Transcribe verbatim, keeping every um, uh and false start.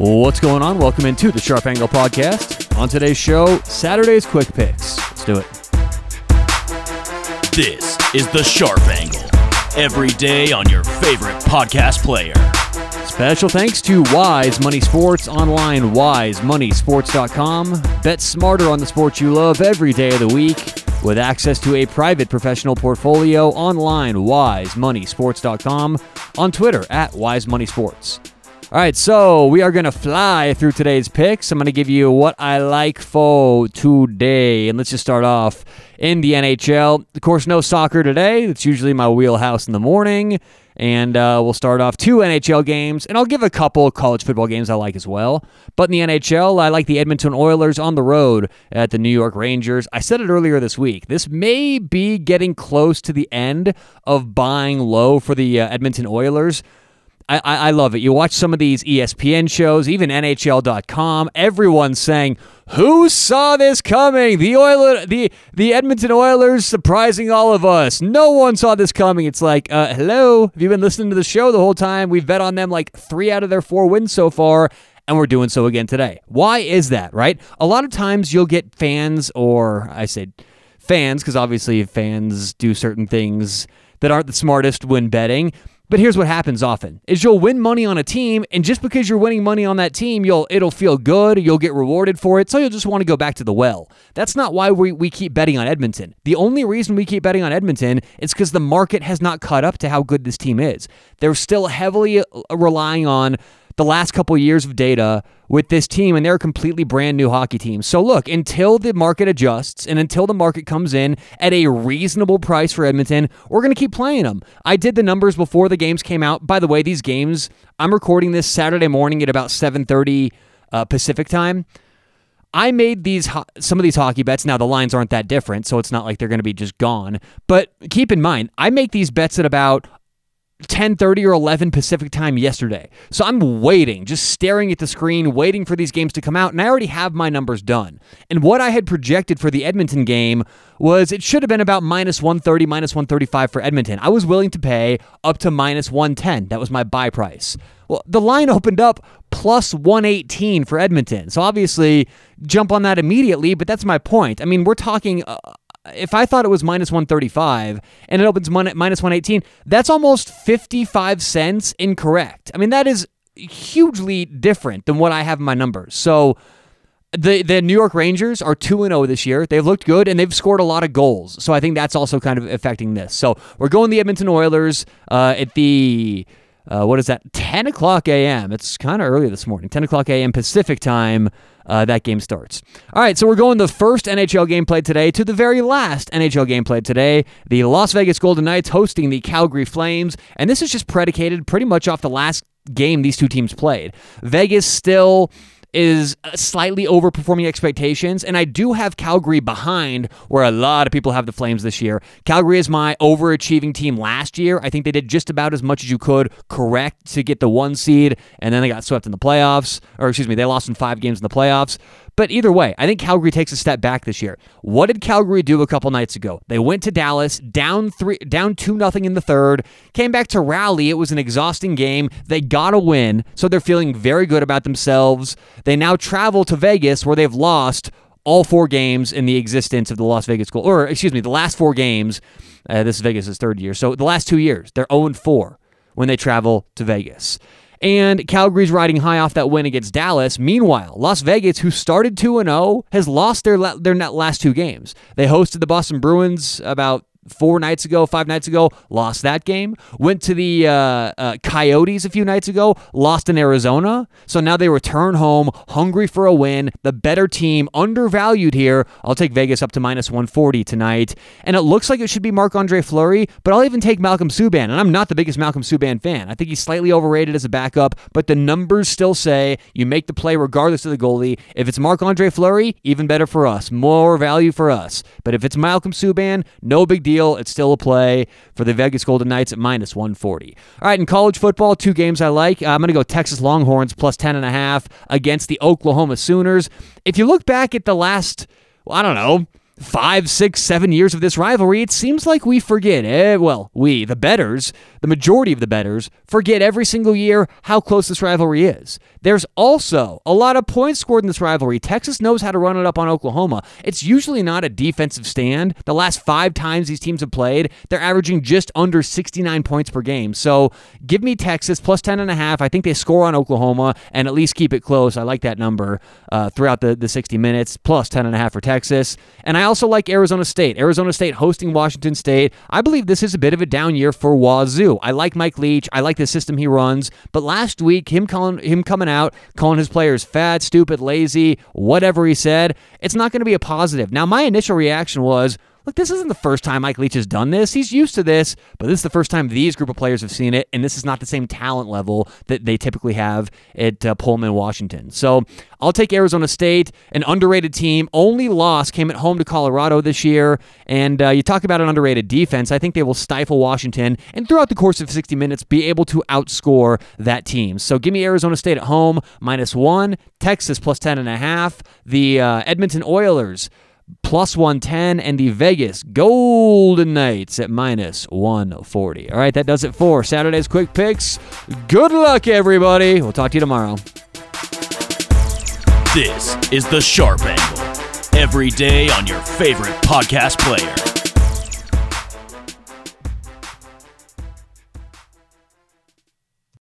What's going on? Welcome into the Sharp Angle Podcast. On today's show, Saturday's Quick Picks. Let's do it. This is the Sharp Angle, every day on your favorite podcast player. Special thanks to Wise Money Sports online, wise money sports dot com. Bet smarter on the sports you love every day of the week with access to a private professional portfolio online, wise money sports dot com. On Twitter, at wise money sports. All right, so we are going to fly through today's picks. I'm going to give you what I like for today, and let's just start off in the N H L. Of course, no soccer today. It's usually my wheelhouse in the morning. And uh, we'll start off two N H L games, and I'll give a couple college football games I like as well. But in the N H L, I like the Edmonton Oilers on the road at the New York Rangers. I said it earlier this week. This may be getting close to the end of buying low for the uh, Edmonton Oilers. I, I, I love it. You watch some of these E S P N shows, even N H L dot com. Everyone's saying, who saw this coming? The Oiler, the the Edmonton Oilers surprising all of us. No one saw this coming. It's like, uh, hello, have you been listening to the show the whole time? We've bet on them like three out of their four wins so far, and we're doing so again today. Why is that, right? A lot of times you'll get fans, or I said fans, because obviously fans do certain things that aren't the smartest when betting. But here's what happens often, is you'll win money on a team, and just because you're winning money on that team, you'll it'll feel good, you'll get rewarded for it, so you'll just want to go back to the well. That's not why we, we keep betting on Edmonton. The only reason we keep betting on Edmonton is because the market has not caught up to how good this team is. They're still heavily relying on the last couple years of data with this team, and they're a completely brand new hockey team. So look, until the market adjusts and until the market comes in at a reasonable price for Edmonton, we're going to keep playing them. I did the numbers before the games came out. By the way, these games, I'm recording this Saturday morning at about seven thirty uh, Pacific time. I made these ho- some of these hockey bets. Now, the lines aren't that different, so it's not like they're going to be just gone. But keep in mind, I make these bets at about ten thirty or eleven Pacific time yesterday. So I'm waiting, just staring at the screen, waiting for these games to come out, and I already have my numbers done. And what I had projected for the Edmonton game was it should have been about minus one thirty, minus one thirty-five for Edmonton. I was willing to pay up to minus one ten. That was my buy price. Well, the line opened up plus one eighteen for Edmonton. So obviously, jump on that immediately, but that's my point. I mean, we're talking... Uh, If I thought it was minus one thirty-five and it opens minus one eighteen, that's almost fifty-five cents incorrect. I mean, that is hugely different than what I have in my numbers. So the the New York Rangers are two and oh this year. They've looked good, and they've scored a lot of goals. So I think that's also kind of affecting this. So we're going the Edmonton Oilers uh, at the, uh, what is that, ten o'clock a.m. It's kind of early this morning, ten o'clock a.m. Pacific time. Uh, that game starts. All right, so we're going the first N H L game played today to the very last N H L game played today. The Las Vegas Golden Knights hosting the Calgary Flames, and this is just predicated pretty much off the last game these two teams played. Vegas still is slightly overperforming expectations, and I do have Calgary behind where a lot of people have the Flames this year. Calgary is my overachieving team last year. I think they did just about as much as you could correct to get the one seed, and then they got swept in the playoffs, or excuse me, they lost in five games in the playoffs. But either way, I think Calgary takes a step back this year. What did Calgary do a couple nights ago? They went to Dallas, down three, down two nothing in the third, came back to rally. It was an exhausting game. They got a win, so they're feeling very good about themselves. They now travel to Vegas, where they've lost all four games in the existence of the Las Vegas Golden, or excuse me, the last four games. Uh, this is Vegas' third year. So the last two years, they're oh and four when they travel to Vegas. And Calgary's riding high off that win against Dallas. Meanwhile, Las Vegas, who started two and oh, has lost their la- their last two games. They hosted the Boston Bruins about four nights ago, five nights ago, lost that game. Went to the uh, uh, Coyotes a few nights ago, lost in Arizona. So now they return home, hungry for a win. The better team, undervalued here. I'll take Vegas up to minus one forty tonight. And it looks like it should be Marc-Andre Fleury, but I'll even take Malcolm Subban. And I'm not the biggest Malcolm Subban fan. I think he's slightly overrated as a backup, but the numbers still say you make the play regardless of the goalie. If it's Marc-Andre Fleury, even better for us. More value for us. But if it's Malcolm Subban, no big deal. It's still a play for the Vegas Golden Knights at minus one forty. All right, in college football, two games I like. I'm going to go Texas Longhorns plus ten and a half against the Oklahoma Sooners. If you look back at the last, well, I don't know, five, six, seven years of this rivalry, it seems like we forget, eh, well, we, the bettors, the majority of the bettors, forget every single year how close this rivalry is. There's also a lot of points scored in this rivalry. Texas knows how to run it up on Oklahoma. It's usually not a defensive stand. The last five times these teams have played, they're averaging just under sixty-nine points per game. So give me Texas plus ten and a half. I think they score on Oklahoma and at least keep it close. I like that number uh, throughout the, the sixty minutes, plus ten and a half for Texas. And I I also like Arizona State. Arizona State hosting Washington State. I believe this is a bit of a down year for Wazoo. I like Mike Leach. I like the system he runs. But last week, him calling, him coming out, calling his players fat, stupid, lazy, whatever he said, it's not going to be a positive. Now, my initial reaction was, look, this isn't the first time Mike Leach has done this. He's used to this, but this is the first time these group of players have seen it, and this is not the same talent level that they typically have at uh, Pullman, Washington. So I'll take Arizona State, an underrated team. Only loss came at home to Colorado this year, and uh, you talk about an underrated defense. I think they will stifle Washington, and throughout the course of sixty minutes, be able to outscore that team. So give me Arizona State at home, minus one. Texas, plus ten and a half. The uh, Edmonton Oilers, plus one ten, and the Vegas Golden Knights at minus one forty. All right, that does it for Saturday's Quick Picks. Good luck, everybody. We'll talk to you tomorrow. This is The Sharp Angle, every day on your favorite podcast player.